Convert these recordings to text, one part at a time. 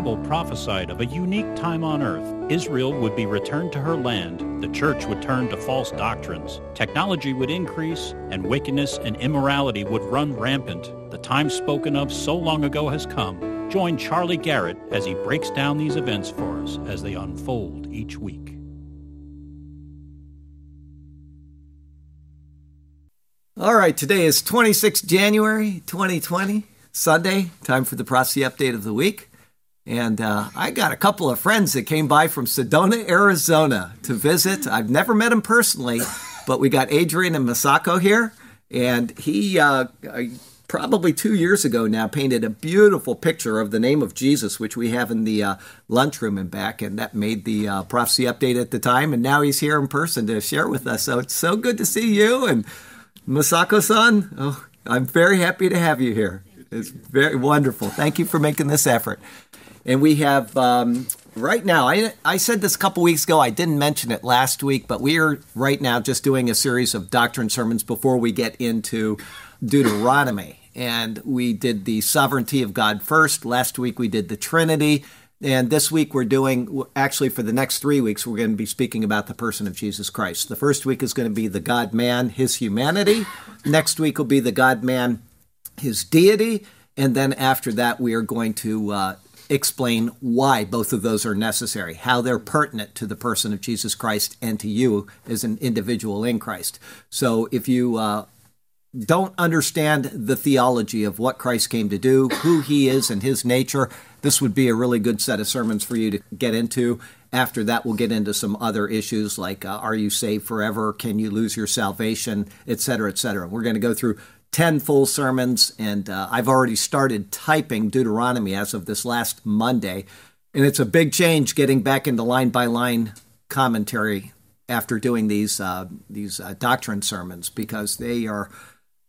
Bible prophesied of a unique time on earth. Israel would be returned to her land, the church would turn to false doctrines, technology would increase, and wickedness and immorality would run rampant. The time spoken of so long ago has come. Join Charlie Garrett as he breaks down these events for us as they unfold each week. All right, today is 26 January 2020, Sunday, time for the Prophecy Update of the Week. And I got a couple of friends that came by from Sedona, Arizona to visit. I've never met him personally, but we got Adrian and Masako here. And he, probably 2 years ago now, painted a beautiful picture of the name of Jesus, which we have in the lunchroom and back. And that made the Prophecy Update at the time. And now he's here in person to share with us. So it's so good to see you. And Masako-san, oh, I'm very happy to have you here. It's very wonderful. Thank you for making this effort. And we have, right now, I said this a couple weeks ago, I didn't mention it last week, but we are right now just doing a series of doctrine sermons before we get into Deuteronomy. And we did the sovereignty of God first. Last week we did the Trinity. And this week we're doing, actually for the next 3 weeks, we're going to be speaking about the person of Jesus Christ. The first week is going to be the God-man, his humanity. Next week will be the God-man, his deity. And then after that, we are going to explain why both of those are necessary, how they're pertinent to the person of Jesus Christ and to you as an individual in Christ. So if you don't understand the theology of what Christ came to do, who he is and his nature, this would be a really good set of sermons for you to get into. After that, we'll get into some other issues like are you saved forever? Can you lose your salvation? Et cetera, et cetera. We're going to go through 10 full sermons, and I've already started typing Deuteronomy as of this last Monday. And it's a big change getting back into line-by-line commentary after doing these doctrine sermons because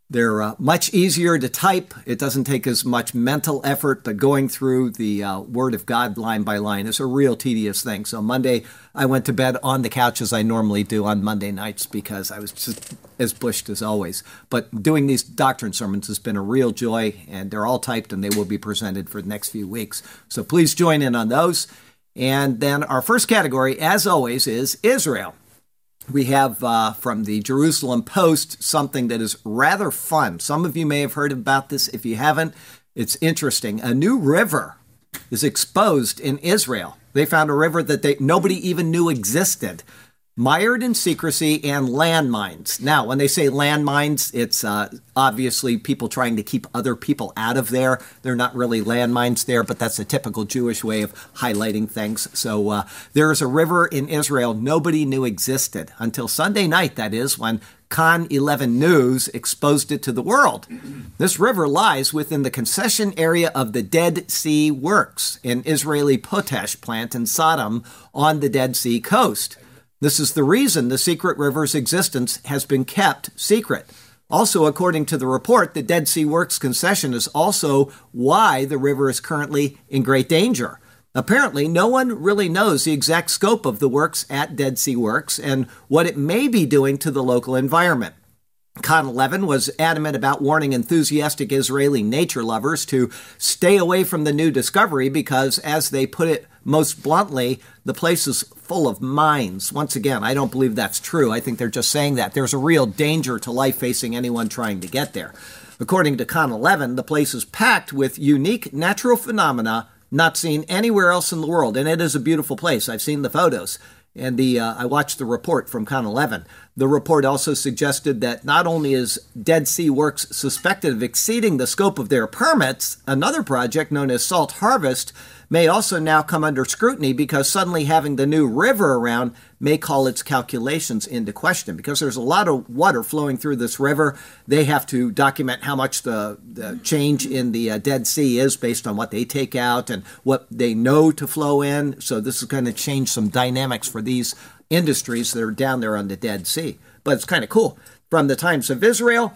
they're much easier to type. It doesn't take as much mental effort, but going through the Word of God line by line is a real tedious thing. So Monday, I went to bed on the couch as I normally do on Monday nights because I was just as bushed as always. But doing these doctrine sermons has been a real joy, and they're all typed, and they will be presented for the next few weeks. So please join in on those. And then our first category, as always, is Israel. We have from the Jerusalem Post something that is rather fun. Some of you may have heard about this. If you haven't, it's interesting. A new river is exposed in Israel. They found a river that nobody even knew existed, mired in secrecy and landmines. Now, when they say landmines, it's obviously people trying to keep other people out of there. They're not really landmines there, but that's a typical Jewish way of highlighting things. So there is a river in Israel nobody knew existed until Sunday night, that is, when Kan 11 News exposed it to the world. This river lies within the concession area of the Dead Sea Works, an Israeli potash plant in Sodom on the Dead Sea coast. This is the reason the secret river's existence has been kept secret. Also, according to the report, the Dead Sea Works concession is also why the river is currently in great danger. Apparently, no one really knows the exact scope of the works at Dead Sea Works and what it may be doing to the local environment. Kan Eleven was adamant about warning enthusiastic Israeli nature lovers to stay away from the new discovery because, as they put it most bluntly, the place is full of mines. Once again, I don't believe that's true. I think they're just saying that. There's a real danger to life facing anyone trying to get there. According to Kan 11, the place is packed with unique natural phenomena not seen anywhere else in the world. And it is a beautiful place. I've seen the photos. And I watched the report from Kan 11. The report also suggested that not only is Dead Sea Works suspected of exceeding the scope of their permits, another project known as Salt Harvest may also now come under scrutiny because suddenly having the new river around may call its calculations into question. Because there's a lot of water flowing through this river, they have to document how much the change in the Dead Sea is based on what they take out and what they know to flow in. So this is going to change some dynamics for these industries that are down there on the Dead Sea. But it's kind of cool. From the Times of Israel,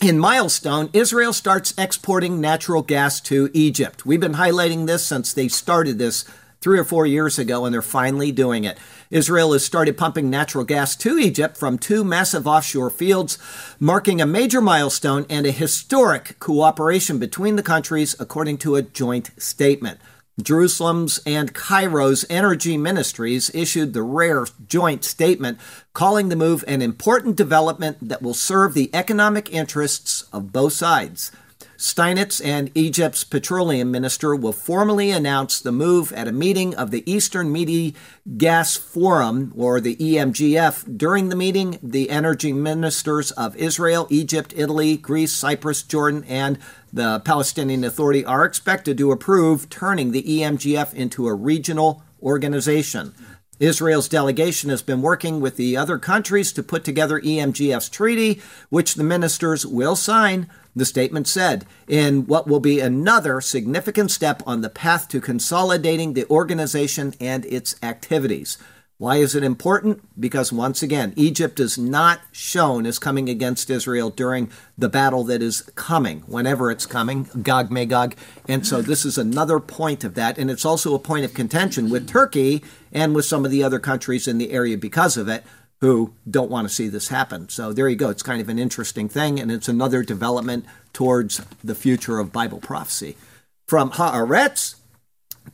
in Milestone, Israel starts exporting natural gas to Egypt. We've been highlighting this since they started this 3 or 4 years ago, and they're finally doing it. Israel has started pumping natural gas to Egypt from two massive offshore fields, marking a major milestone and a historic cooperation between the countries, according to a joint statement. Jerusalem's and Cairo's energy ministries issued the rare joint statement calling the move an important development that will serve the economic interests of both sides. Steinitz and Egypt's petroleum minister will formally announce the move at a meeting of the Eastern Med Gas Forum, or the EMGF. During the meeting, the energy ministers of Israel, Egypt, Italy, Greece, Cyprus, Jordan, and the Palestinian Authority are expected to approve turning the EMGF into a regional organization. Israel's delegation has been working with the other countries to put together EMGF's treaty, which the ministers will sign, the statement said, in what will be another significant step on the path to consolidating the organization and its activities. Why is it important? Because once again, Egypt is not shown as coming against Israel during the battle that is coming, whenever it's coming, Gog Magog. And so this is another point of that. And it's also a point of contention with Turkey and with some of the other countries in the area because of it, who don't want to see this happen. So there you go. It's kind of an interesting thing. And it's another development towards the future of Bible prophecy. From Haaretz,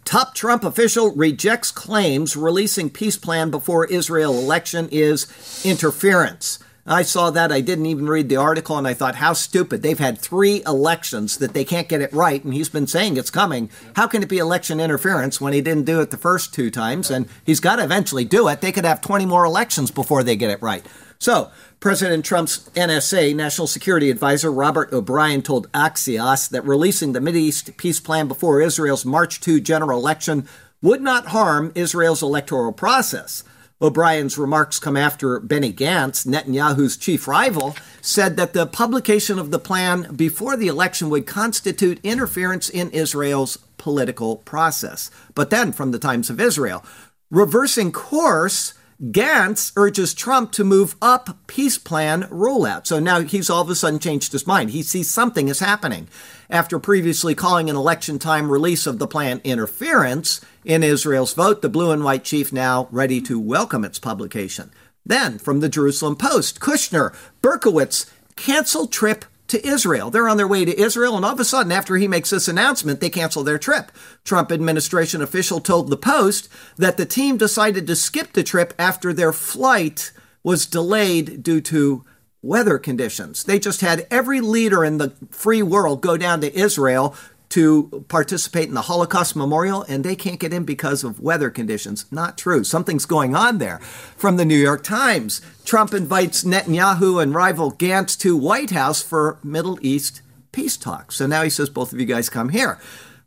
top Trump official rejects claims releasing peace plan before Israel election is interference. I saw that. I didn't even read the article, and I thought, how stupid. They've had 3 elections that they can't get it right, and he's been saying it's coming. How can it be election interference when he didn't do it the first 2 times? And he's got to eventually do it. They could have 20 more elections before they get it right. So, President Trump's NSA, National Security Advisor Robert O'Brien, told Axios that releasing the Mideast peace plan before Israel's March 2 general election would not harm Israel's electoral process. O'Brien's remarks come after Benny Gantz, Netanyahu's chief rival, said that the publication of the plan before the election would constitute interference in Israel's political process. But then, from the Times of Israel, reversing course, Gantz urges Trump to move up peace plan rollout. So now he's all of a sudden changed his mind. He sees something is happening. After previously calling an election time release of the plan interference in Israel's vote, the blue and white chief now ready to welcome its publication. Then from the Jerusalem Post, Kushner, Berkowitz, cancel trip to Israel. They're on their way to Israel, and all of a sudden, after he makes this announcement, they cancel their trip. Trump administration official told the Post that the team decided to skip the trip after their flight was delayed due to weather conditions. They just had every leader in the free world go down to Israel to participate in the Holocaust Memorial, and they can't get in because of weather conditions. Not true. Something's going on there. From the New York Times, Trump invites Netanyahu and rival Gantz to White House for Middle East peace talks. So now he says, both of you guys come here.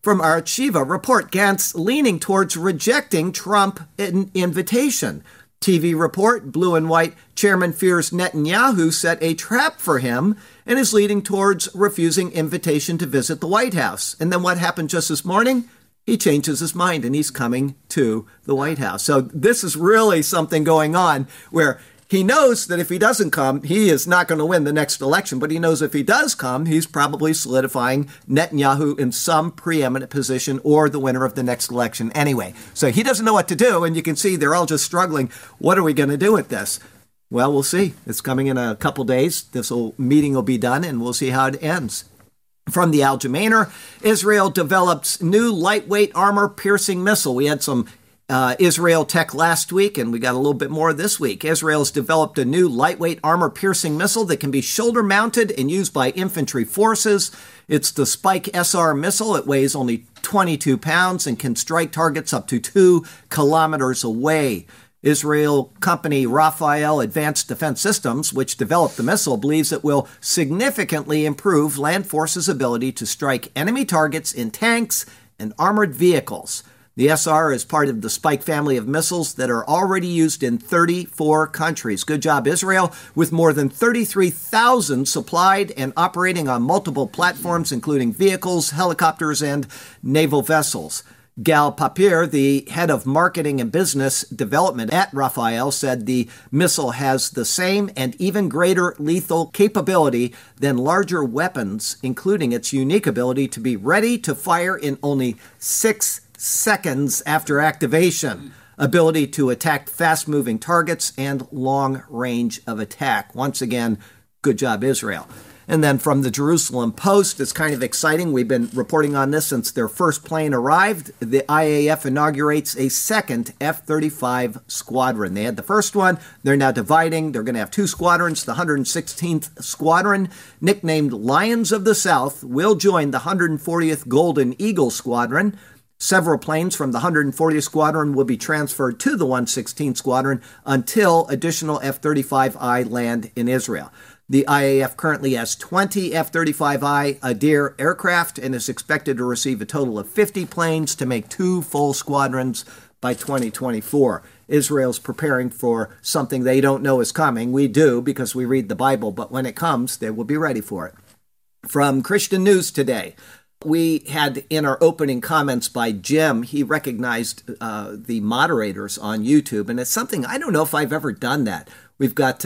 From our Archiva report, Gantz leaning towards rejecting Trump invitation. TV report, blue and white, chairman fears Netanyahu set a trap for him and is leading towards refusing invitation to visit the White House. And then what happened just this morning? He changes his mind and he's coming to the White House. So this is really something going on where he knows that if he doesn't come, he is not going to win the next election. But he knows if he does come, he's probably solidifying Netanyahu in some preeminent position or the winner of the next election anyway. So he doesn't know what to do. And you can see they're all just struggling. What are we going to do with this? Well, we'll see. It's coming in a couple days. This meeting will be done, and we'll see how it ends. From the Al Jamainer, Israel develops new lightweight armor-piercing missile. We had some Israel tech last week, and we got a little bit more this week. Israel's developed a new lightweight armor-piercing missile that can be shoulder-mounted and used by infantry forces. It's the Spike SR missile. It weighs only 22 pounds and can strike targets up to 2 kilometers away. Israel company Rafael Advanced Defense Systems, which developed the missile, believes it will significantly improve land forces' ability to strike enemy targets in tanks and armored vehicles. The SR is part of the Spike family of missiles that are already used in 34 countries. Good job, Israel, with more than 33,000 supplied and operating on multiple platforms, including vehicles, helicopters, and naval vessels. Gal Papir, the head of marketing and business development at Rafael, said the missile has the same and even greater lethal capability than larger weapons, including its unique ability to be ready to fire in only 6 seconds after activation, ability to attack fast-moving targets, and long range of attack. Once again, good job, Israel. And then from the Jerusalem Post, it's kind of exciting. We've been reporting on this since their first plane arrived. The IAF inaugurates a second F-35 squadron. They had the first one. They're now dividing. They're going to have two squadrons. The 116th Squadron, nicknamed Lions of the South, will join the 140th Golden Eagle Squadron. Several planes from the 140th Squadron will be transferred to the 116th Squadron until additional F-35I land in Israel. The IAF currently has 20 F-35I Adir aircraft and is expected to receive a total of 50 planes to make two full squadrons by 2024. Israel's preparing for something they don't know is coming. We do because we read the Bible, but when it comes, they will be ready for it. From Christian News Today, we had in our opening comments by Jim, he recognized the moderators on YouTube, and it's something, I don't know if I've ever done that. We've got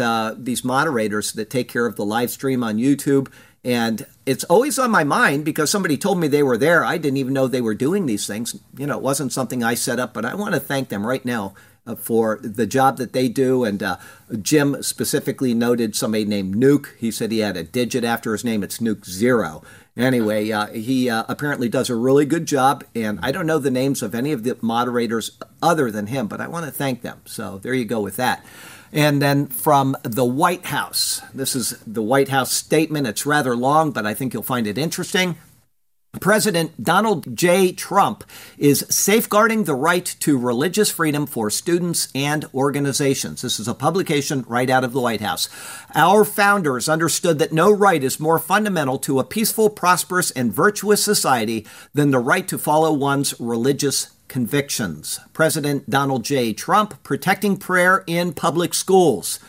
these moderators that take care of the live stream on YouTube, and it's always on my mind because somebody told me they were there. I didn't even know they were doing these things. You know, it wasn't something I set up, but I want to thank them right now for the job that they do. And Jim specifically noted somebody named Nuke. He said he had a digit after his name. It's Nuke Zero. Anyway, he apparently does a really good job, and I don't know the names of any of the moderators other than him, but I want to thank them. So there you go with that. And then from the White House, this is the White House statement. It's rather long, but I think you'll find it interesting. President Donald J. Trump is safeguarding the right to religious freedom for students and organizations. This is a publication right out of the White House. Our founders understood that no right is more fundamental to a peaceful, prosperous, and virtuous society than the right to follow one's religious convictions. President Donald J. Trump protecting prayer in public schools.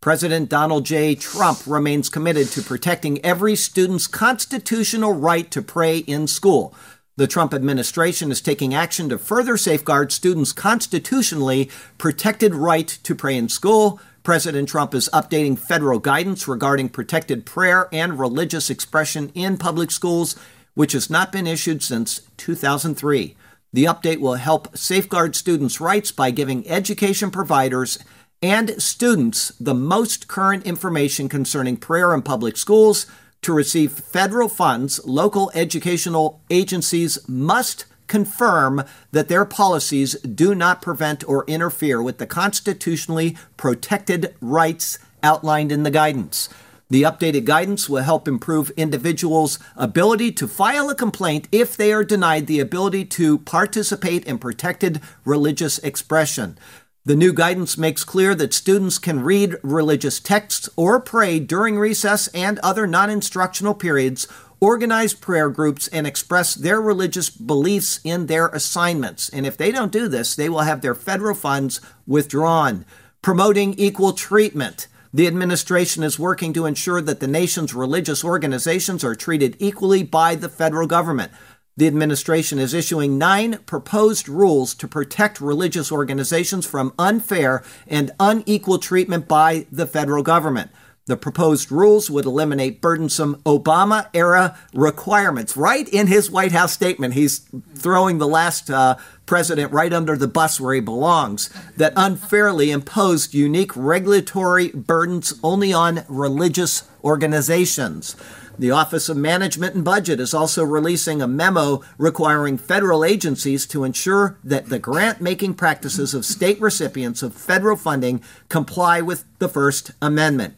President Donald J. Trump remains committed to protecting every student's constitutional right to pray in school. The Trump administration is taking action to further safeguard students' constitutionally protected right to pray in school. President Trump is updating federal guidance regarding protected prayer and religious expression in public schools, which has not been issued since 2003. The update will help safeguard students' rights by giving education providers and students the most current information concerning prayer in public schools. To receive federal funds, local educational agencies must confirm that their policies do not prevent or interfere with the constitutionally protected rights outlined in the guidance. The updated guidance will help improve individuals' ability to file a complaint if they are denied the ability to participate in protected religious expression. The new guidance makes clear that students can read religious texts or pray during recess and other non-instructional periods, organize prayer groups, and express their religious beliefs in their assignments. And if they don't do this, they will have their federal funds withdrawn. Promoting equal treatment. The administration is working to ensure that the nation's religious organizations are treated equally by the federal government. The administration is issuing 9 proposed rules to protect religious organizations from unfair and unequal treatment by the federal government. The proposed rules would eliminate burdensome Obama-era requirements. Right in his White House statement, he's throwing the last president right under the bus where he belongs, that unfairly imposed unique regulatory burdens only on religious organizations. The Office of Management and Budget is also releasing a memo requiring federal agencies to ensure that the grant-making practices of state recipients of federal funding comply with the First Amendment.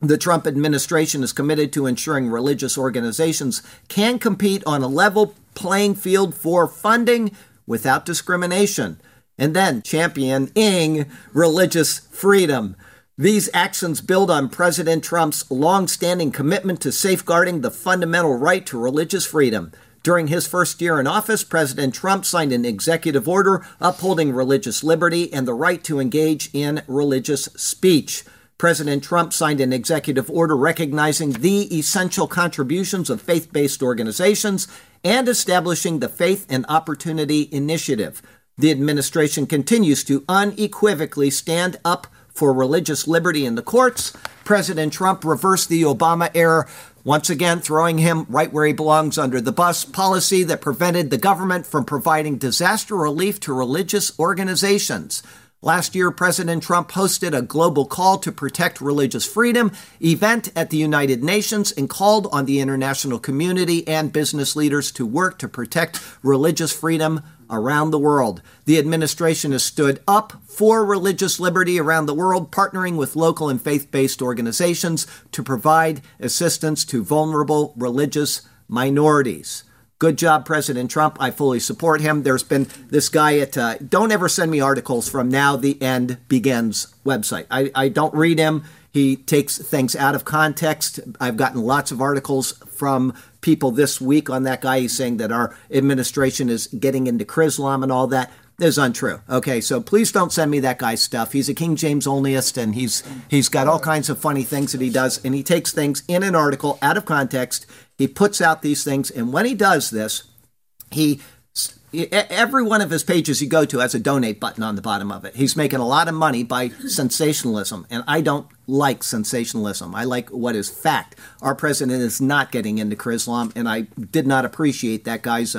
The Trump administration is committed to ensuring religious organizations can compete on a level playing field for funding without discrimination, and then championing religious freedom. These actions build on President Trump's long-standing commitment to safeguarding the fundamental right to religious freedom. During his first year in office, President Trump signed an executive order upholding religious liberty and the right to engage in religious speech. President Trump signed an executive order recognizing the essential contributions of faith-based organizations and establishing the Faith and Opportunity Initiative. The administration continues to unequivocally stand up for religious liberty in the courts. President Trump reversed the Obama era, once again throwing him right where he belongs under the bus, policy that prevented the government from providing disaster relief to religious organizations. Last year, President Trump hosted a global call to protect religious freedom event at the United Nations and called on the international community and business leaders to work to protect religious freedom around the world. The administration has stood up for religious liberty around the world, partnering with local and faith-based organizations to provide assistance to vulnerable religious minorities. Good job, President Trump. I fully support him. There's been this guy at Don't Ever Send Me Articles from Now the End Begins website. I don't read him. He takes things out of context. I've gotten lots of articles from people this week on that guy. He's saying that our administration is getting into Chrislam and all that. Is untrue. Okay, so please don't send me that guy's stuff. He's a King James onlyist, and he's got all kinds of funny things that he does, and he takes things in an article out of context. He puts out these things, and when he does this, every one of his pages you go to has a donate button on the bottom of it. He's making a lot of money by sensationalism, and I don't like sensationalism. I like what is fact. Our president is not getting into Chrislam, and I did not appreciate that guy's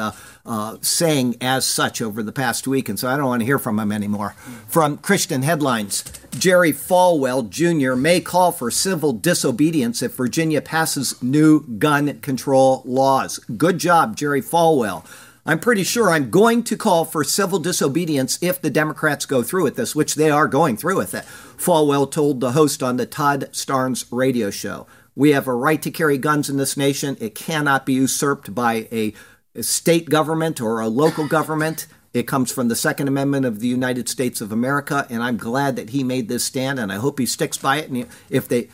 saying as such over the past week, and so I don't want to hear from him anymore. From Christian Headlines, Jerry Falwell Jr. may call for civil disobedience if Virginia passes new gun control laws. Good job, Jerry Falwell. I'm pretty sure I'm going to call for civil disobedience if the Democrats go through with this, which they are going through with it, Falwell told the host on the Todd Starnes radio show. We have a right to carry guns in this nation. It cannot be usurped by a state government or a local government. It comes from the Second Amendment of the United States of America, and I'm glad that he made this stand, and I hope he sticks by it. And if it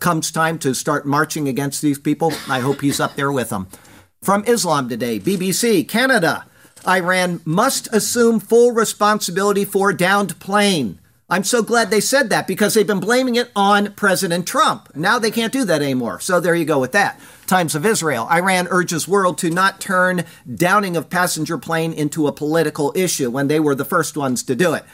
comes time to start marching against these people, I hope he's up there with them. From Islam Today, BBC, Canada, Iran must assume full responsibility for downed plane. I'm so glad they said that because they've been blaming it on President Trump. Now they can't do that anymore. So there you go with that. Times of Israel, Iran urges world to not turn downing of passenger plane into a political issue when they were the first ones to do it.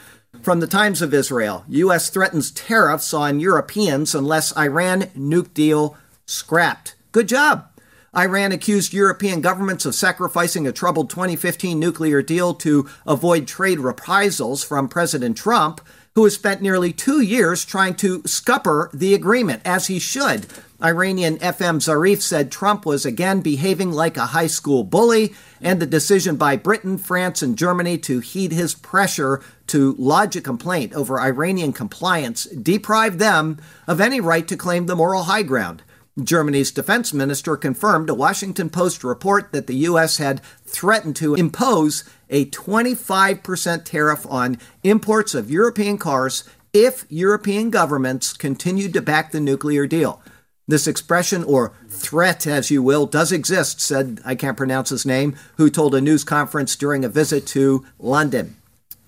From the Times of Israel, U.S. threatens tariffs on Europeans unless Iran nuke deal scrapped. Good job. Iran accused European governments of sacrificing a troubled 2015 nuclear deal to avoid trade reprisals from President Trump, who has spent nearly 2 years trying to scupper the agreement, as he should. Iranian FM Zarif said Trump was again behaving like a high school bully, and the decision by Britain, France, and Germany to heed his pressure to lodge a complaint over Iranian compliance deprived them of any right to claim the moral high ground. Germany's defense minister confirmed a Washington Post report that the U.S. had threatened to impose a 25% tariff on imports of European cars if European governments continued to back the nuclear deal. This expression, or threat as you will, does exist, said, I can't pronounce his name, who told a news conference during a visit to London.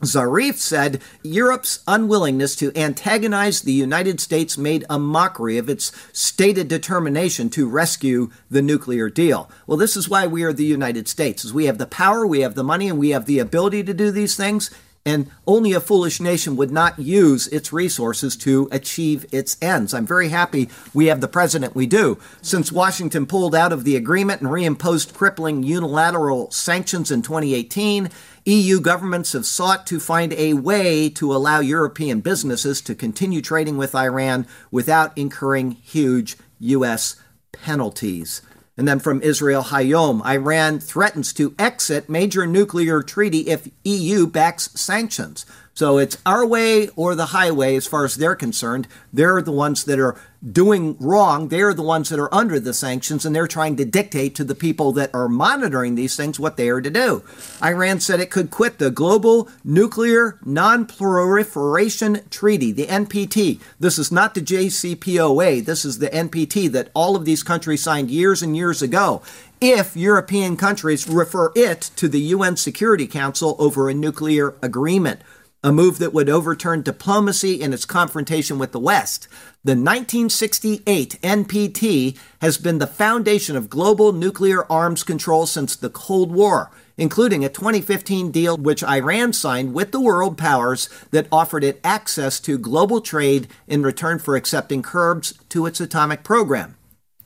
Zarif said Europe's unwillingness to antagonize the United States made a mockery of its stated determination to rescue the nuclear deal. Well, this is why we are the United States, is we have the power, we have the money, and we have the ability to do these things, and only a foolish nation would not use its resources to achieve its ends. I'm very happy we have the president we do. Since Washington pulled out of the agreement and reimposed crippling unilateral sanctions in 2018, EU governments have sought to find a way to allow European businesses to continue trading with Iran without incurring huge U.S. penalties. And then from Israel Hayom, Iran threatens to exit major nuclear treaty if EU backs sanctions. So it's our way or the highway as far as they're concerned. They're the ones that are doing wrong. They're the ones that are under the sanctions, and they're trying to dictate to the people that are monitoring these things what they are to do. Iran said it could quit the Global Nuclear Non-Proliferation Treaty, the NPT. This is not the JCPOA. This is the NPT that all of these countries signed years and years ago. If European countries refer it to the UN Security Council over a nuclear agreement, a move that would overturn diplomacy in its confrontation with the West. The 1968 NPT has been the foundation of global nuclear arms control since the Cold War, including a 2015 deal which Iran signed with the world powers that offered it access to global trade in return for accepting curbs to its atomic program.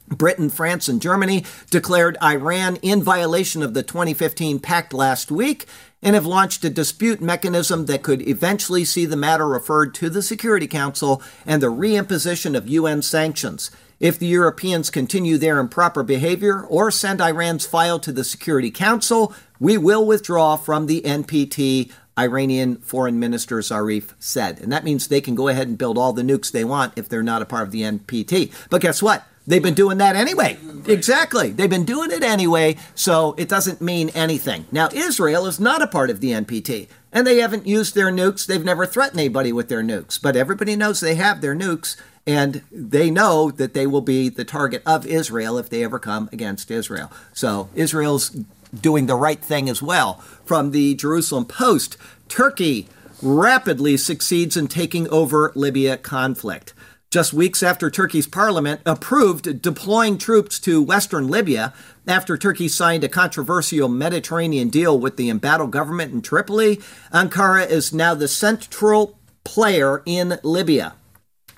Britain, France, and Germany declared Iran in violation of the 2015 pact last week, and have launched a dispute mechanism that could eventually see the matter referred to the Security Council and the reimposition of UN sanctions. If the Europeans continue their improper behavior or send Iran's file to the Security Council, we will withdraw from the NPT, Iranian Foreign Minister Zarif said. And that means they can go ahead and build all the nukes they want if they're not a part of the NPT. But guess what? They've been doing that anyway. Right. Exactly. They've been doing it anyway, so it doesn't mean anything. Now, Israel is not a part of the NPT, and they haven't used their nukes. They've never threatened anybody with their nukes. But everybody knows they have their nukes, and they know that they will be the target of Israel if they ever come against Israel. So Israel's doing the right thing as well. From the Jerusalem Post, Turkey rapidly succeeds in taking over Libya conflict. Just weeks after Turkey's parliament approved deploying troops to western Libya, after Turkey signed a controversial Mediterranean deal with the embattled government in Tripoli, Ankara is now the central player in Libya.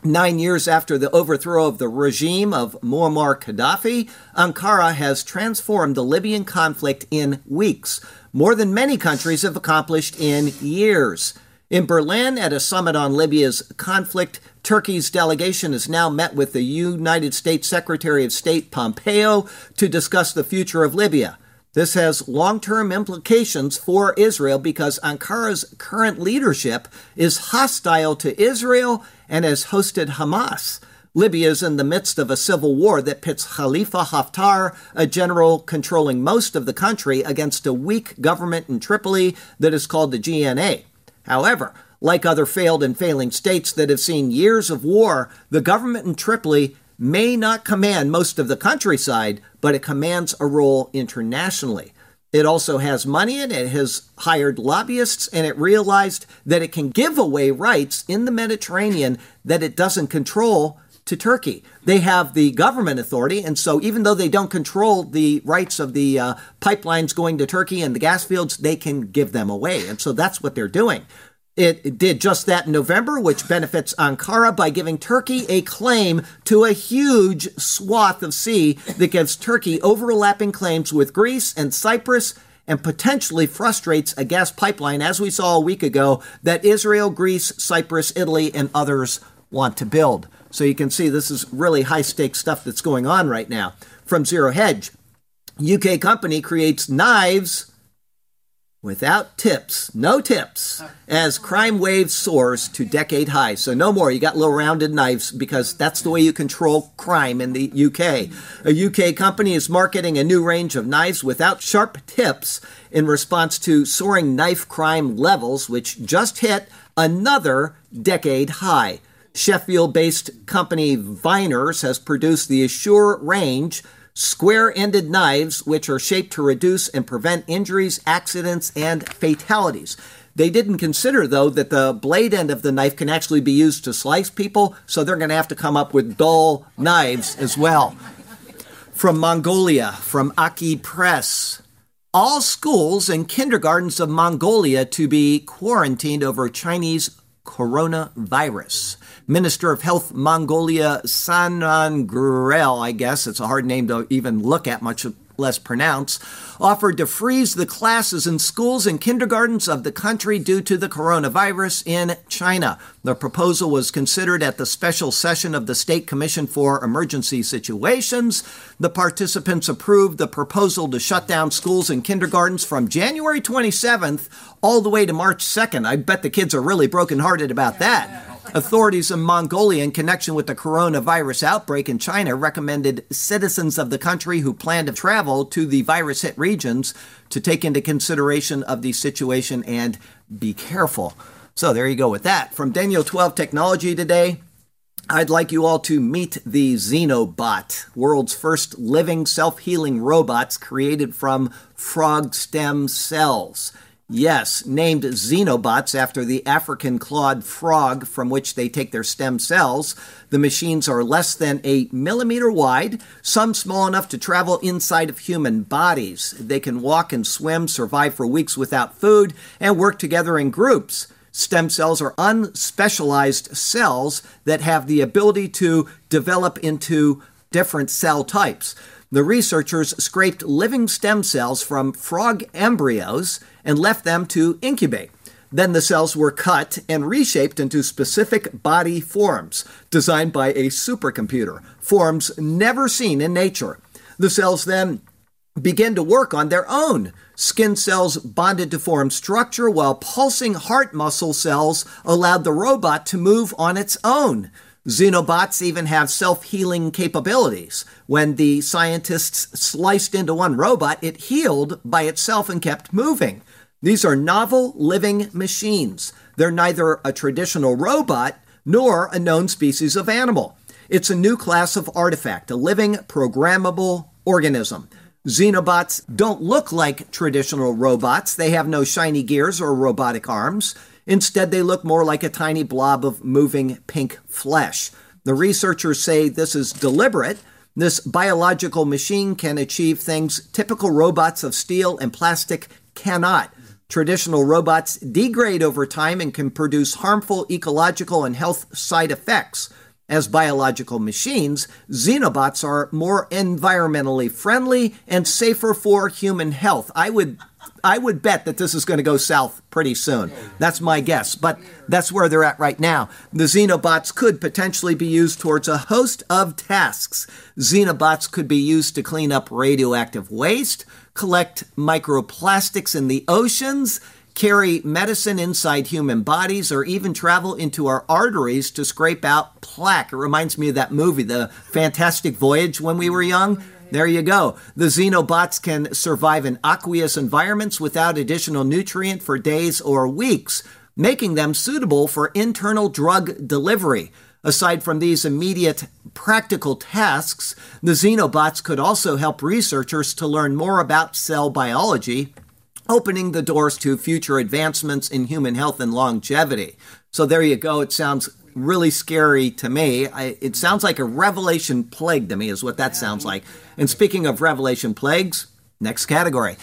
9 years after the overthrow of the regime of Muammar Gaddafi, Ankara has transformed the Libyan conflict in weeks, more than many countries have accomplished in years. In Berlin, at a summit on Libya's conflict, Turkey's delegation has now met with the United States Secretary of State Pompeo to discuss the future of Libya. This has long-term implications for Israel because Ankara's current leadership is hostile to Israel and has hosted Hamas. Libya is in the midst of a civil war that pits Khalifa Haftar, a general controlling most of the country, against a weak government in Tripoli that is called the GNA. However, like other failed and failing states that have seen years of war, the government in Tripoli may not command most of the countryside, but it commands a role internationally. It also has money and it has hired lobbyists, and it realized that it can give away rights in the Mediterranean that it doesn't control to Turkey. They have the government authority, and so even though they don't control the rights of the pipelines going to Turkey and the gas fields, they can give them away, and so that's what they're doing. It did just that in November, which benefits Ankara by giving Turkey a claim to a huge swath of sea that gives Turkey overlapping claims with Greece and Cyprus, and potentially frustrates a gas pipeline, as we saw a week ago, that Israel, Greece, Cyprus, Italy, and others want to build. So you can see this is really high-stakes stuff that's going on right now. From Zero Hedge, UK company creates knives without tips, no tips, as crime wave soars to decade high. So no more, you got little rounded knives because that's the way you control crime in the UK. A UK company is marketing a new range of knives without sharp tips in response to soaring knife crime levels, which just hit another decade high. Sheffield-based company Viners has produced the Assure range, square-ended knives which are shaped to reduce and prevent injuries, accidents, and fatalities. They didn't consider, though, that the blade end of the knife can actually be used to slice people, so they're going to have to come up with dull knives as well. From Mongolia, from Aki Press, all schools and kindergartens of Mongolia to be quarantined over Chinese coronavirus. Minister of Health Mongolia Sanan Gurel, I guess, it's a hard name to even look at, much less pronounce, offered to freeze the classes in schools and kindergartens of the country due to the coronavirus in China. The proposal was considered at the special session of the State Commission for Emergency Situations. The participants approved the proposal to shut down schools and kindergartens from January 27th all the way to March 2nd. I bet the kids are really brokenhearted about that. Authorities in Mongolia, in connection with the coronavirus outbreak in China, recommended citizens of the country who plan to travel to the virus-hit regions to take into consideration of the situation and be careful. So there you go with that. From Daniel 12 Technology today, I'd like you all to meet the Xenobot, world's first living self-healing robots created from frog stem cells. Yes, named Xenobots after the African clawed frog from which they take their stem cells. The machines are less than a millimeter wide, some small enough to travel inside of human bodies. They can walk and swim, survive for weeks without food, and work together in groups. Stem cells are unspecialized cells that have the ability to develop into different cell types. The researchers scraped living stem cells from frog embryos and left them to incubate. Then the cells were cut and reshaped into specific body forms designed by a supercomputer, forms never seen in nature. The cells then begin to work on their own. Skin cells bonded to form structure, while pulsing heart muscle cells allowed the robot to move on its own. Xenobots even have self-healing capabilities. When the scientists sliced into one robot, it healed by itself and kept moving. These are novel living machines. They're neither a traditional robot nor a known species of animal. It's a new class of artifact, a living programmable organism. Xenobots don't look like traditional robots. They have no shiny gears or robotic arms. Instead, they look more like a tiny blob of moving pink flesh. The researchers say this is deliberate. This biological machine can achieve things typical robots of steel and plastic cannot. Traditional robots degrade over time and can produce harmful ecological and health side effects. As biological machines, xenobots are more environmentally friendly and safer for human health. I would bet that this is going to go south pretty soon. That's my guess, but that's where they're at right now. The xenobots could potentially be used towards a host of tasks. Xenobots could be used to clean up radioactive waste, collect microplastics in the oceans, carry medicine inside human bodies, or even travel into our arteries to scrape out plaque. It reminds me of that movie, The Fantastic Voyage, when we were young. There you go. The xenobots can survive in aqueous environments without additional nutrient for days or weeks, making them suitable for internal drug delivery. Aside from these immediate practical tasks, the xenobots could also help researchers to learn more about cell biology, opening the doors to future advancements in human health and longevity. So there you go. It sounds really scary to me. It sounds like a revelation plague to me is what that sounds like. And speaking of revelation plagues, next category.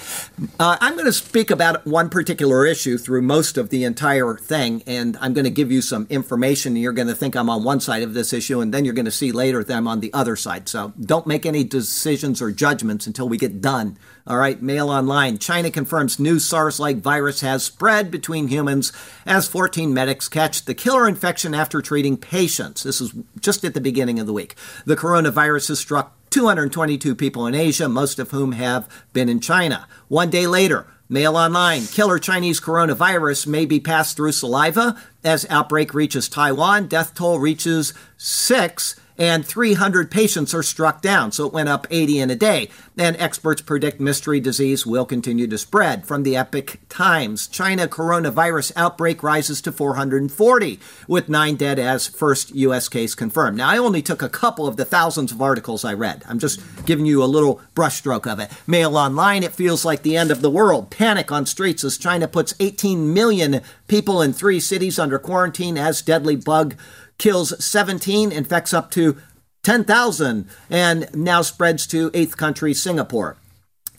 I'm going to speak about one particular issue through most of the entire thing, and I'm going to give you some information, and you're going to think I'm on one side of this issue, and then you're going to see later that I'm on the other side. So don't make any decisions or judgments until we get done. All right, Mail Online. China confirms new SARS-like virus has spread between humans as 14 medics catch the killer infection after treating patients. This is just at the beginning of the week. The coronavirus has struck 222 people in Asia, most of whom have been in China. One day later, Mail Online, killer Chinese coronavirus may be passed through saliva. As outbreak reaches Taiwan, death toll reaches 6, and 300 patients are struck down. So it went up 80 in a day. And experts predict mystery disease will continue to spread. From the Epoch Times, China coronavirus outbreak rises to 440, with 9 dead as first U.S. case confirmed. Now, I only took a couple of the thousands of articles I read. I'm just giving you a little brushstroke of it. Mail Online, it feels like the end of the world. Panic on streets as China puts 18 million people in 3 cities under quarantine as deadly bug kills 17, infects up to 10,000, and now spreads to 8th country, Singapore.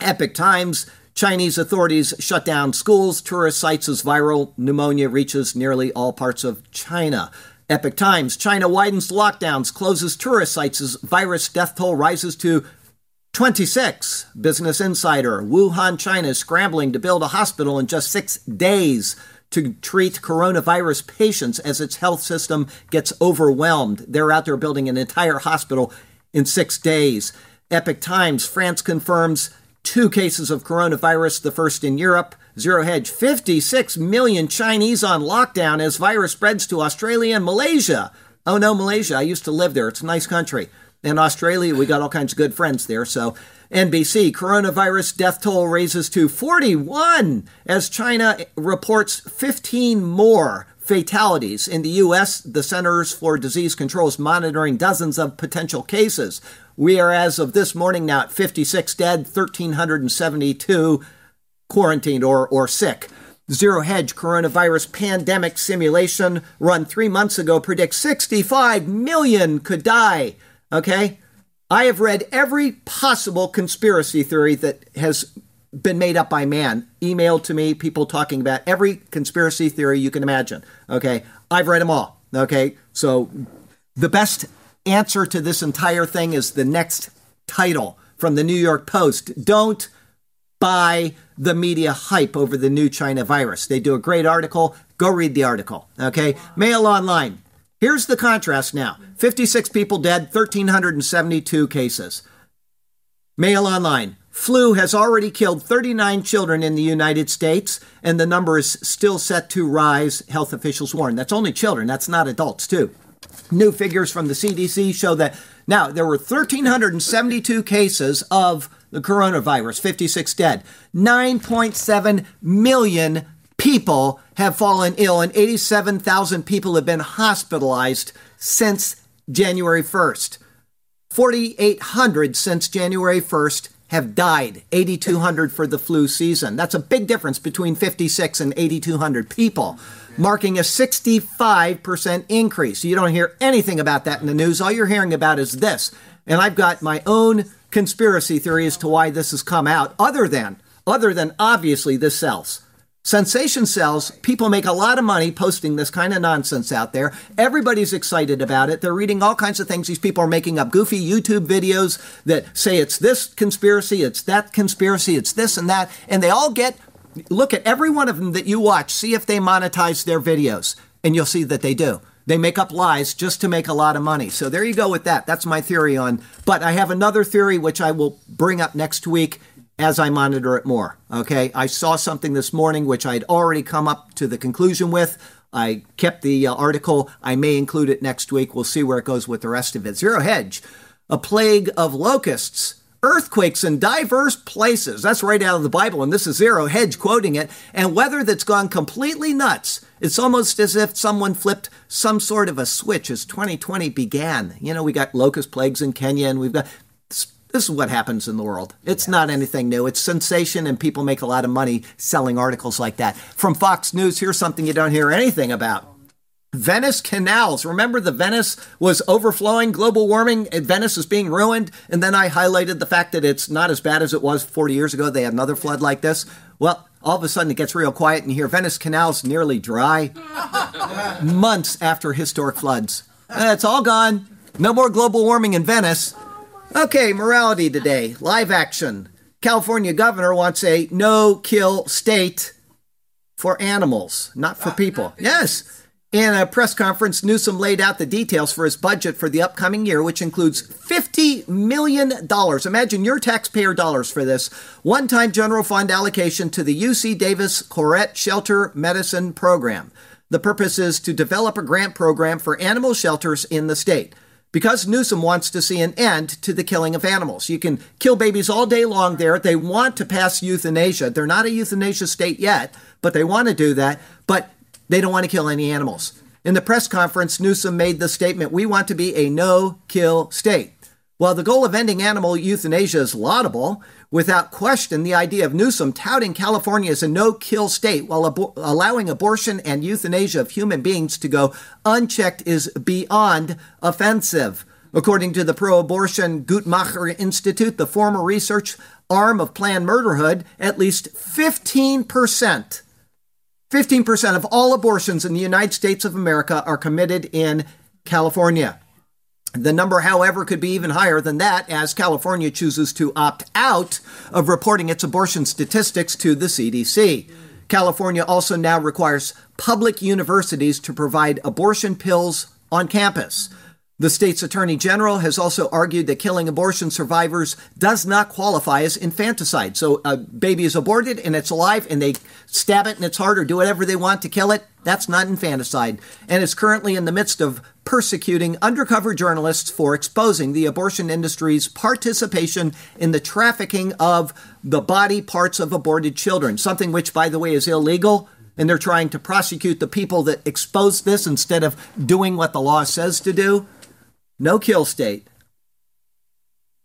Epoch Times, Chinese authorities shut down schools, tourist sites as viral pneumonia reaches nearly all parts of China. Epoch Times, China widens lockdowns, closes tourist sites as virus death toll rises to 26. Business Insider, Wuhan, China is scrambling to build a hospital in just 6 days to treat coronavirus patients as its health system gets overwhelmed. They're out there building an entire hospital in 6 days. Epoch Times, France confirms 2 cases of coronavirus, the first in Europe. Zero Hedge, 56 million Chinese on lockdown as virus spreads to Australia and Malaysia. Oh no, Malaysia, I used to live there. It's a nice country. In Australia, we got all kinds of good friends there, so... NBC, coronavirus death toll raises to 41 as China reports 15 more fatalities. In the U.S., the Centers for Disease Control is monitoring dozens of potential cases. We are, as of this morning, now at 56 dead, 1,372 quarantined or sick. Zero Hedge, coronavirus pandemic simulation run 3 months ago predicts 65 million could die. Okay? I have read every possible conspiracy theory that has been made up by man, emailed to me, people talking about every conspiracy theory you can imagine. Okay, I've read them all. Okay, so the best answer to this entire thing is the next title from the New York Post. Don't buy the media hype over the new China virus. They do a great article. Go read the article, okay? Wow. Mail Online. Here's the contrast now. 56 people dead, 1,372 cases. Mail Online. Flu has already killed 39 children in the United States, and the number is still set to rise, health officials warn. That's only children. That's not adults, too. New figures from the CDC show that now there were 1,372 cases of the coronavirus, 56 dead. 9.7 million people have fallen ill, and 87,000 people have been hospitalized since January 1st. 4,800 since January 1st have died, 8,200 for the flu season. That's a big difference between 56 and 8,200 people, marking a 65% increase. You don't hear anything about that in the news. All you're hearing about is this. And I've got my own conspiracy theory as to why this has come out, other than obviously this sells. Sensation sells. People make a lot of money posting this kind of nonsense out there. Everybody's excited about it. They're reading all kinds of things. These people are making up goofy YouTube videos that say it's this conspiracy, it's that conspiracy, it's this and that. And they all get, look at every one of them that you watch, see if they monetize their videos. And you'll see that they do. They make up lies just to make a lot of money. So there you go with that. That's my theory on. But I have another theory, which I will bring up next week as I monitor it more, okay? I saw something this morning which I'd already come up to the conclusion with. I kept the article. I may include it next week. We'll see where it goes with the rest of it. Zero Hedge, a plague of locusts, earthquakes in diverse places. That's right out of the Bible, and this is Zero Hedge quoting it. And weather that's gone completely nuts. It's almost as if someone flipped some sort of a switch as 2020 began. You know, we got locust plagues in Kenya, and we've got... This is what happens in the world. It's not anything new. It's sensation, and people make a lot of money selling articles like that. From Fox News, here's something you don't hear anything about. Venice canals. Remember the Venice was overflowing, global warming, and Venice is being ruined. And then I highlighted the fact that it's not as bad as it was 40 years ago. They had another flood like this. Well, all of a sudden it gets real quiet, and here Venice canals nearly dry months after historic floods. It's all gone. No more global warming in Venice. Okay, morality today. Live action. California governor wants a no-kill state for animals, not for people. Yes. In a press conference, Newsom laid out the details for his budget for the upcoming year, which includes $50 million. Imagine your taxpayer dollars for this. One-time general fund allocation to the UC Davis Coret Shelter Medicine Program. The purpose is to develop a grant program for animal shelters in the state. Because Newsom wants to see an end to the killing of animals. You can kill babies all day long there. They want to pass euthanasia. They're not a euthanasia state yet, but they want to do that. But they don't want to kill any animals. In the press conference, Newsom made the statement, we want to be a no-kill state. While the goal of ending animal euthanasia is laudable, without question, the idea of Newsom touting California as a no-kill state while allowing abortion and euthanasia of human beings to go unchecked is beyond offensive. According to the pro-abortion Guttmacher Institute, the former research arm of Planned Murderhood, at least 15% of all abortions in the United States of America are committed in California. The number, however, could be even higher than that, as California chooses to opt out of reporting its abortion statistics to the CDC. California also now requires public universities to provide abortion pills on campus. The state's attorney general has also argued that killing abortion survivors does not qualify as infanticide. So a baby is aborted and it's alive and they stab it in its heart or do whatever they want to kill it. That's not infanticide. And is currently in the midst of persecuting undercover journalists for exposing the abortion industry's participation in the trafficking of the body parts of aborted children, something which, by the way, is illegal. And they're trying to prosecute the people that expose this instead of doing what the law says to do. No-kill state.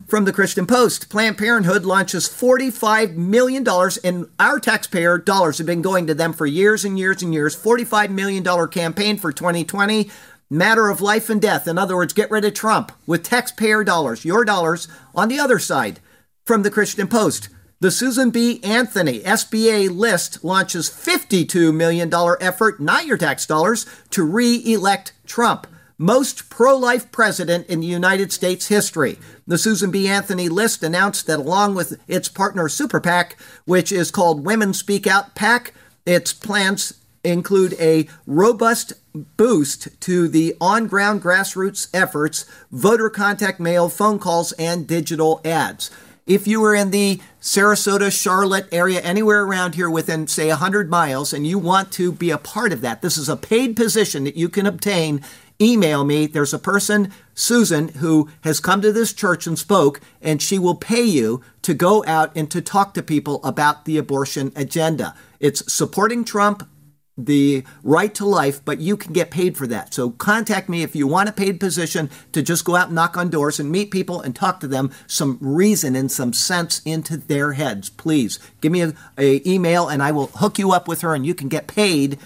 From the Christian Post, Planned Parenthood launches $45 million, and our taxpayer dollars have been going to them for years and years and years. $45 million campaign for 2020, matter of life and death. In other words, get rid of Trump with taxpayer dollars, your dollars, on the other side. From the Christian Post, the Susan B. Anthony SBA list launches $52 million effort, not your tax dollars, to re-elect Trump. most pro-life president in the United States history. The Susan B. Anthony list announced that along with its partner Super PAC, which is called Women Speak Out PAC, its plans include a robust boost to the on-ground grassroots efforts, voter contact mail, phone calls, and digital ads. If you were in the Sarasota, Charlotte area, anywhere around here within, say, 100 miles, and you want to be a part of that, this is a paid position that you can obtain. Email me. There's a person, Susan, who has come to this church and spoke, and she will pay you to go out and to talk to people about the abortion agenda. It's supporting Trump, the right to life, but you can get paid for that. So contact me if you want a paid position to just go out and knock on doors and meet people and talk to them, some reason and some sense into their heads. Please give me a email and I will hook you up with her and you can get paid.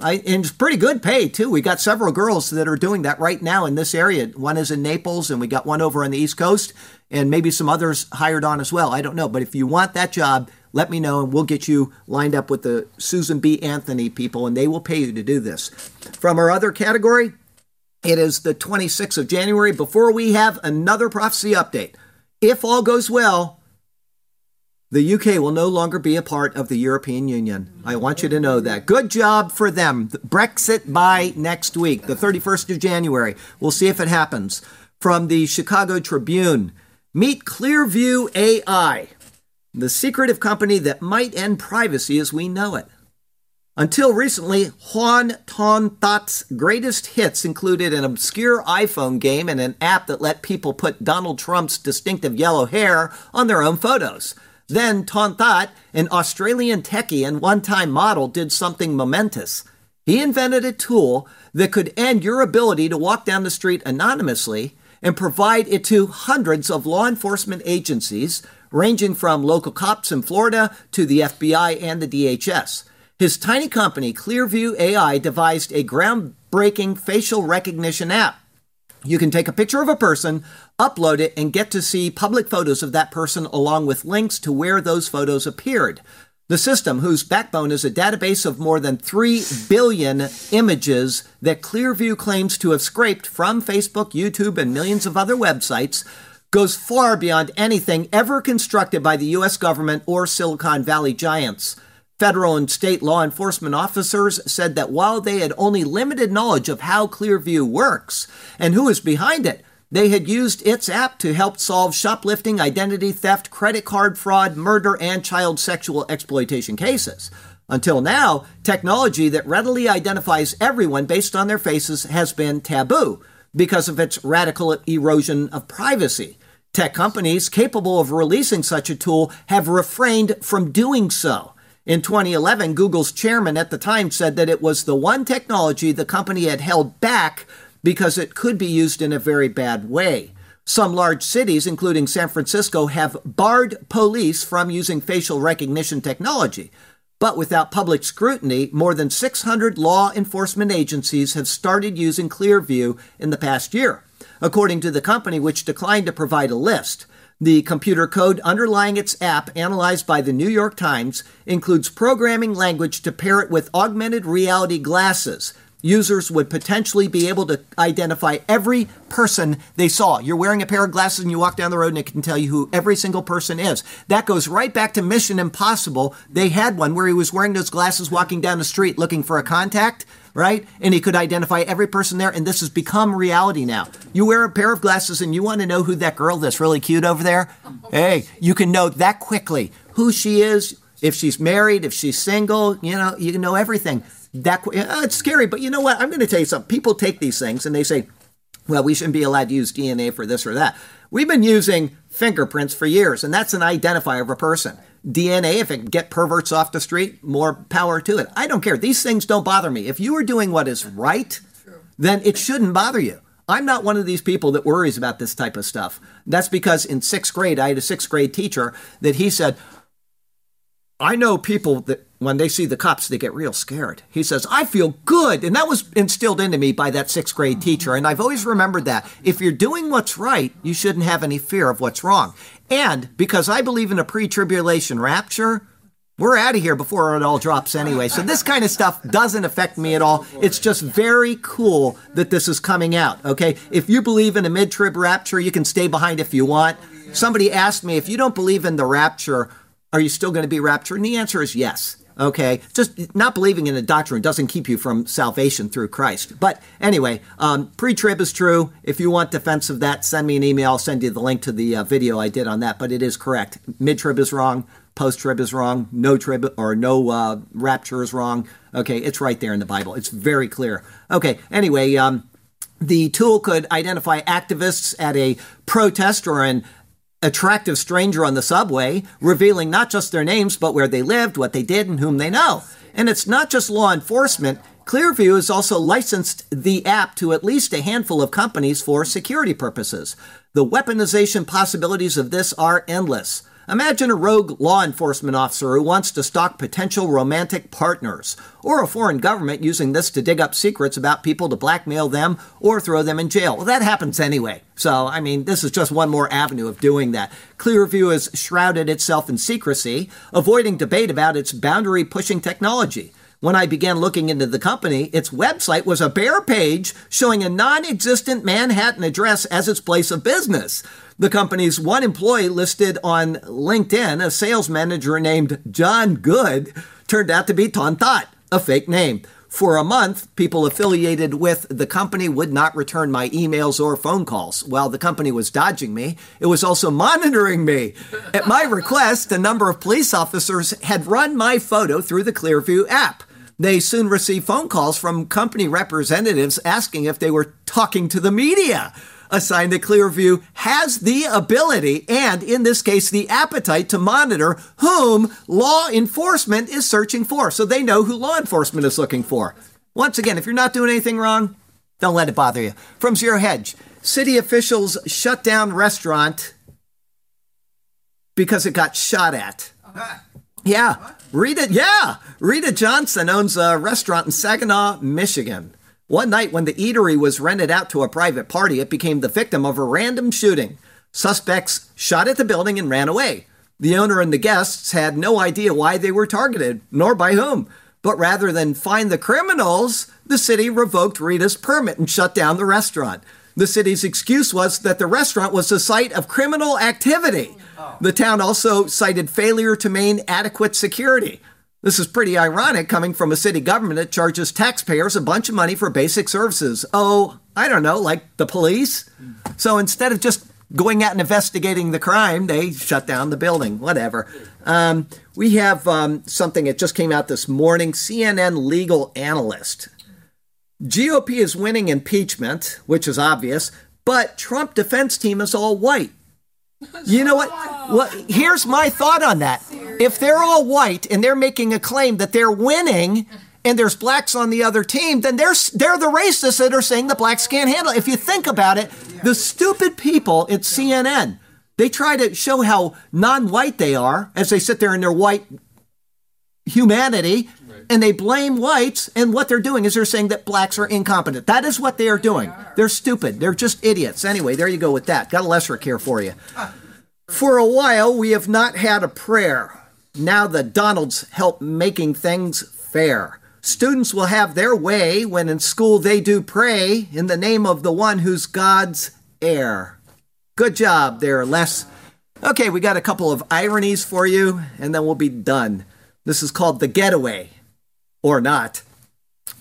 And it's pretty good pay too. We got several girls that are doing that right now in this area. One is in Naples and we got one over on the East Coast and maybe some others hired on as well. I don't know. But if you want that job, let me know, and we'll get you lined up with the Susan B. Anthony people, and they will pay you to do this. From our other category, it is the 26th of January. Before we have another prophecy update, if all goes well, the UK will no longer be a part of the European Union. I want you to know that. Good job for them. Brexit by next week, the 31st of January. We'll see if it happens. From the Chicago Tribune, meet Clearview AI, the secretive company that might end privacy as we know it. Until recently, Juan Ton-That's greatest hits included an obscure iPhone game and an app that let people put Donald Trump's distinctive yellow hair on their own photos. Then Ton-That, an Australian techie and one-time model, did something momentous. He invented a tool that could end your ability to walk down the street anonymously and provide it to hundreds of law enforcement agencies, ranging from local cops in Florida to the FBI and the DHS. His tiny company, Clearview AI, devised a groundbreaking facial recognition app. You can take a picture of a person, upload it, and get to see public photos of that person along with links to where those photos appeared. The system, whose backbone is a database of more than 3 billion images that Clearview claims to have scraped from Facebook, YouTube, and millions of other websites, goes far beyond anything ever constructed by the U.S. government or Silicon Valley giants. Federal and state law enforcement officers said that while they had only limited knowledge of how Clearview works and who is behind it, they had used its app to help solve shoplifting, identity theft, credit card fraud, murder, and child sexual exploitation cases. Until now, technology that readily identifies everyone based on their faces has been taboo because of its radical erosion of privacy. Tech companies capable of releasing such a tool have refrained from doing so. In 2011, Google's chairman at the time said that it was the one technology the company had held back because it could be used in a very bad way. Some large cities, including San Francisco, have barred police from using facial recognition technology. But without public scrutiny, more than 600 law enforcement agencies have started using Clearview in the past year, according to the company, which declined to provide a list. The computer code underlying its app, analyzed by the New York Times, includes programming language to pair it with augmented reality glasses. Users would potentially be able to identify every person they saw. You're wearing a pair of glasses and you walk down the road and it can tell you who every single person is. That goes right back to Mission Impossible. They had one where he was wearing those glasses walking down the street looking for a contact, right? And he could identify every person there, and this has become reality now. You wear a pair of glasses and you want to know who that girl that's really cute over there, hey, you can know that quickly who she is, if she's married, if she's single, you know, you can know everything. It's scary, but you know what? I'm going to tell you something. People take these things and they say, well, we shouldn't be allowed to use DNA for this or that. We've been using fingerprints for years, and that's an identifier of a person. DNA, if it can get perverts off the street, more power to it. I don't care. These things don't bother me. If you are doing what is right, then it shouldn't bother you. I'm not one of these people that worries about this type of stuff. That's because in sixth grade, I had a sixth grade teacher that he said, I know people that when they see the cops, they get real scared. He says, I feel good. And that was instilled into me by that sixth grade teacher. And I've always remembered that. If you're doing what's right, you shouldn't have any fear of what's wrong. And because I believe in a pre-tribulation rapture, We're out of here before it all drops anyway. So this kind of stuff doesn't affect me at all. It's just very cool that this is coming out, okay? If you believe in a mid-trib rapture, you can stay behind if you want. Somebody asked me, if you don't believe in the rapture, are you still going to be raptured? And the answer is yes, okay? Just not believing in a doctrine doesn't keep you from salvation through Christ. But anyway, pre-trib is true. If you want defense of that, send me an email. I'll send you the link to the video I did on that, but it is correct. Mid-trib is wrong. Post-trib is wrong. No trib or no rapture is wrong. Okay, it's right there in the Bible. It's very clear. Okay, anyway, the tool could identify activists at a protest or an attractive stranger on the subway, revealing not just their names, but where they lived, what they did, and whom they know. And it's not just law enforcement. Clearview has also licensed the app to at least a handful of companies for security purposes. The weaponization possibilities of this are endless. Imagine a rogue law enforcement officer who wants to stalk potential romantic partners, or a foreign government using this to dig up secrets about people to blackmail them or throw them in jail. Well, that happens anyway. So, I mean, this is just one more avenue of doing that. Clearview has shrouded itself in secrecy, avoiding debate about its boundary-pushing technology. When I began looking into the company, its website was a bare page showing a non-existent Manhattan address as its place of business. The company's one employee listed on LinkedIn, a sales manager named John Good, turned out to be Ton-That, a fake name. For a month, people affiliated with the company would not return my emails or phone calls. While the company was dodging me, it was also monitoring me. At my request, a number of police officers had run my photo through the Clearview app. They soon received phone calls from company representatives asking if they were talking to the media. A sign that Clearview has the ability and, in this case, the appetite to monitor whom law enforcement is searching for. So they know who law enforcement is looking for. Once again, if you're not doing anything wrong, don't let it bother you. From Zero Hedge, city officials shut down restaurant because it got shot at. Yeah, Rita Johnson owns a restaurant in Saginaw, Michigan. One night when the eatery was rented out to a private party, it became the victim of a random shooting. Suspects shot at the building and ran away. The owner and the guests had no idea why they were targeted, nor by whom. But rather than find the criminals, the city revoked Rita's permit and shut down the restaurant. The city's excuse was that the restaurant was the site of criminal activity. The town also cited failure to maintain adequate security. This is pretty ironic coming from a city government that charges taxpayers a bunch of money for basic services. Oh, I don't know, like the police? So instead of just going out and investigating the crime, they shut down the building, whatever. We have something that just came out this morning, CNN legal analyst. GOP is winning impeachment, which is obvious, but Trump defense team is all white. You know what? Well, here's my thought on that. If they're all white and they're making a claim that they're winning and there's blacks on the other team, then they're the racists that are saying the blacks can't handle it. If you think about it, the stupid people at CNN, they try to show how non-white they are as they sit there in their white humanity, and they blame whites, and what they're doing is they're saying that blacks are incompetent. That is what they are doing. They're stupid. They're just idiots. Anyway, there you go with that. Got a lesser care for you. For a while, we have not had a prayer. Now the Donalds help making things fair. Students will have their way when in school they do pray in the name of the one who's God's heir. Good job there, Les. Okay, we got a couple of ironies for you, and then we'll be done. This is called The Getaway, or not.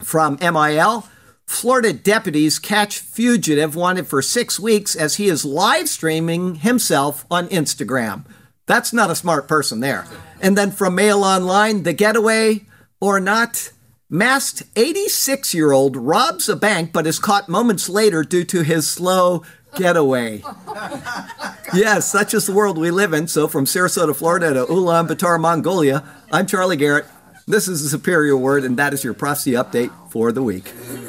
From MIL, Florida deputies catch fugitive wanted for 6 weeks as he is live streaming himself on Instagram. That's not a smart person there. And then from Mail Online, The Getaway, or not. Masked 86-year-old robs a bank but is caught moments later due to his slow getaway. Yes, such is the world we live in. So from Sarasota, Florida to Ulaanbaatar, Mongolia, I'm Charlie Garrett. This is the Superior Word, and that is your prophecy update for the week.